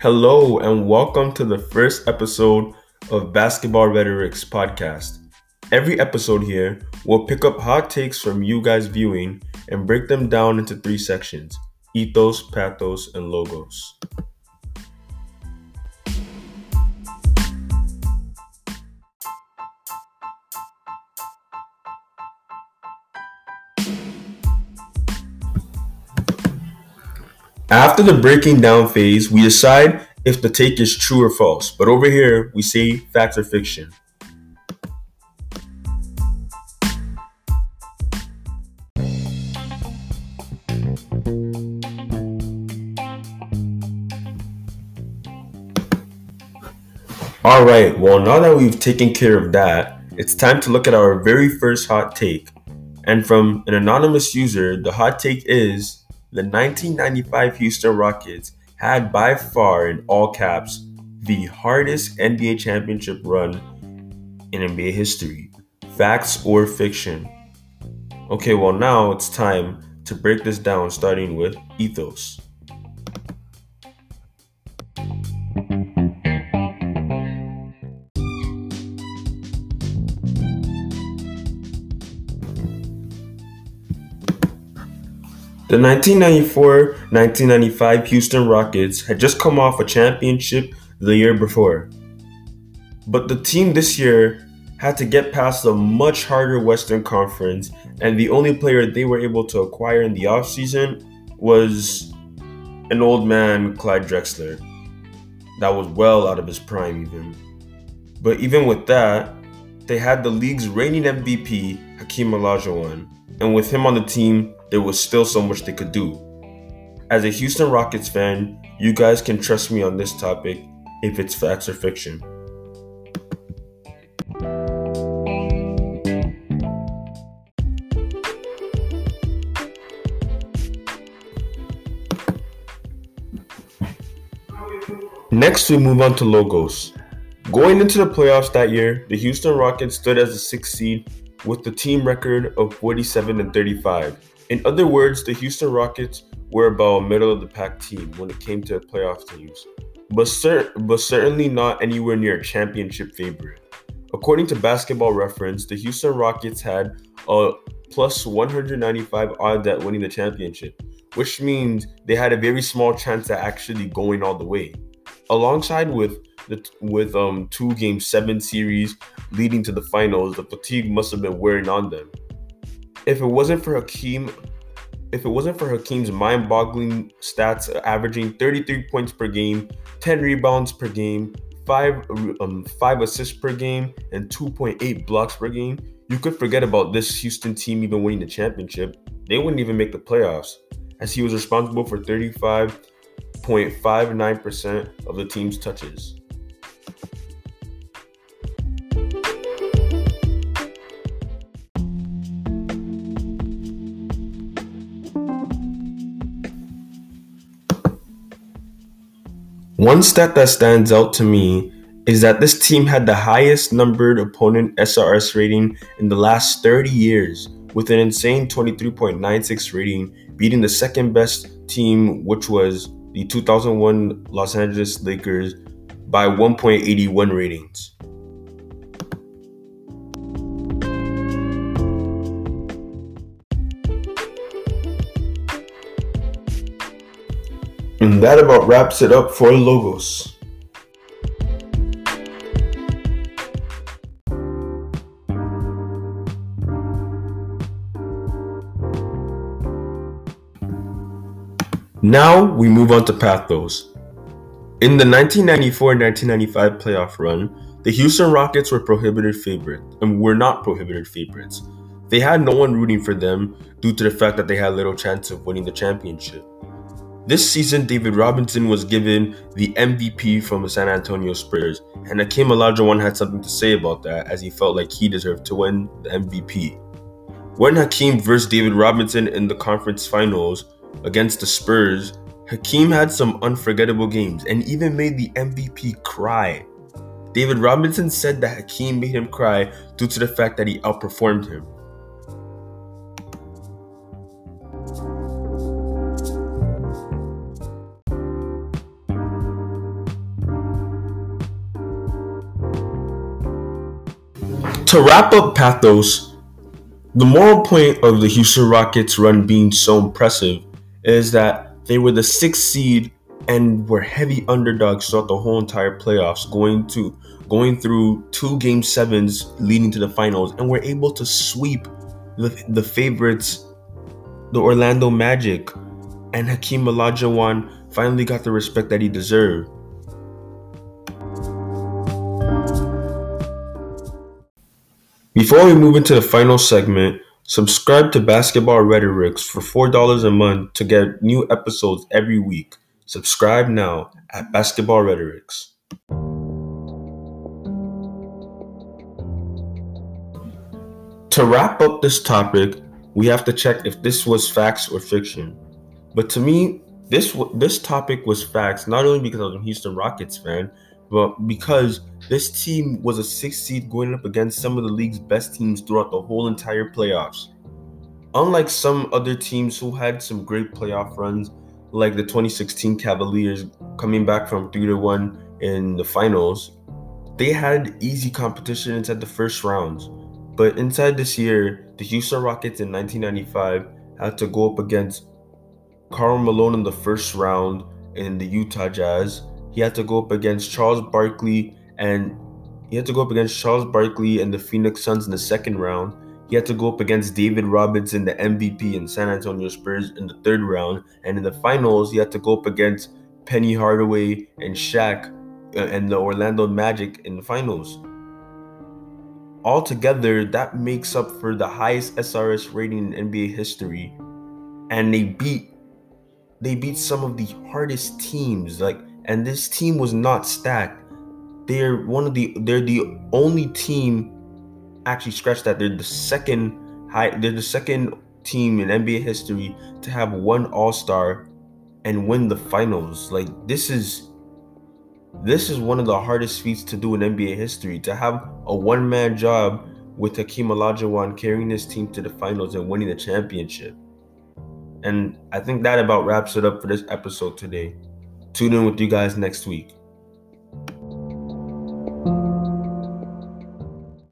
Hello and welcome to the first episode of Basketball Rhetorics podcast. Every episode here, we'll pick up hot takes from you guys viewing and break them down into three sections: ethos, pathos, and logos. After the breaking down phase, we decide if the take is true or false, but over here, we say fact or fiction. Alright, well now that we've taken care of that, it's time to look at our very first hot take. And from an anonymous user, the hot take is: the 1995 Houston Rockets had by far, in all caps, the hardest NBA championship run in NBA history. Facts or fiction? Okay, well now it's time to break this down, starting with ethos. The 1994-1995 Houston Rockets had just come off a championship the year before, but the team this year had to get past the much harder Western Conference, and the only player they were able to acquire in the offseason was an old man, Clyde Drexler, that was well out of his prime even. But even with that, they had the league's reigning MVP, Hakeem Olajuwon, and with him on the team, there was still so much they could do. As a Houston Rockets fan, you guys can trust me on this topic if it's facts or fiction. Next, we move on to logos. Going into the playoffs that year, the Houston Rockets stood as the 6th seed with the team record of 47-35. In other words, the Houston Rockets were about a middle-of-the-pack team when it came to playoff teams, but certainly not anywhere near a championship favorite. According to Basketball Reference, the Houston Rockets had a plus 195 odds at winning the championship, which means they had a very small chance at actually going all the way. Alongside with 2 Game 7 series leading to the finals, the fatigue must have been wearing on them. If it wasn't for Hakeem's mind-boggling stats, averaging 33 points per game, 10 rebounds per game, 5 assists per game, and 2.8 blocks per game, you could forget about this Houston team even winning the championship. They wouldn't even make the playoffs, as he was responsible for 35.59% of the team's touches. One stat that stands out to me is that this team had the highest numbered opponent SRS rating in the last 30 years, with an insane 23.96 rating, beating the second best team, which was the 2001 Los Angeles Lakers, by 1.81 ratings. And that about wraps it up for logos. Now we move on to pathos. In the 1994-1995 playoff run, the Houston Rockets were prohibited favorites and were not prohibited favorites. They had no one rooting for them due to the fact that they had little chance of winning the championship. This season, David Robinson was given the MVP from the San Antonio Spurs, and Hakeem Olajuwon had something to say about that, as he felt like he deserved to win the MVP. When Hakeem versed David Robinson in the conference finals against the Spurs, Hakeem had some unforgettable games and even made the MVP cry. David Robinson said that Hakeem made him cry due to the fact that he outperformed him. to wrap up Pathos, the moral point of the Houston Rockets' run being so impressive is that they were the 6th seed and were heavy underdogs throughout the whole entire playoffs, going through 2 Game 7s leading to the finals, and were able to sweep the favorites, the Orlando Magic, and Hakeem Olajuwon finally got the respect that he deserved. Before we move into the final segment, subscribe to Basketball Rhetorics for $4 a month to get new episodes every week. Subscribe now at Basketball Rhetorics. To wrap up this topic, we have to check if this was facts or fiction. But to me, this topic was facts, not only because I'm a Houston Rockets fan, but because this team was a 6th seed going up against some of the league's best teams throughout the whole entire playoffs. Unlike some other teams who had some great playoff runs, like the 2016 Cavaliers coming back from 3-1 in the finals, they had easy competition inside the first rounds. But inside this year, the Houston Rockets in 1995 had to go up against Karl Malone in the first round in the Utah Jazz. He had to go up against Charles Barkley and the Phoenix Suns in the second round. He had to go up against David Robinson, the MVP, and San Antonio Spurs in the third round. And in the finals, he had to go up against Penny Hardaway and Shaq and the Orlando Magic in the finals. Altogether, that makes up for the highest SRS rating in NBA history. And they beat some of the hardest teams. And this team was not stacked. They're the only team. Actually, scratch that. They're the second team in NBA history to have one All-Star and win the finals. This is one of the hardest feats to do in NBA history. To have a one-man job with Hakeem Olajuwon carrying his team to the finals and winning the championship. And I think that about wraps it up for this episode today. Tune in with you guys next week.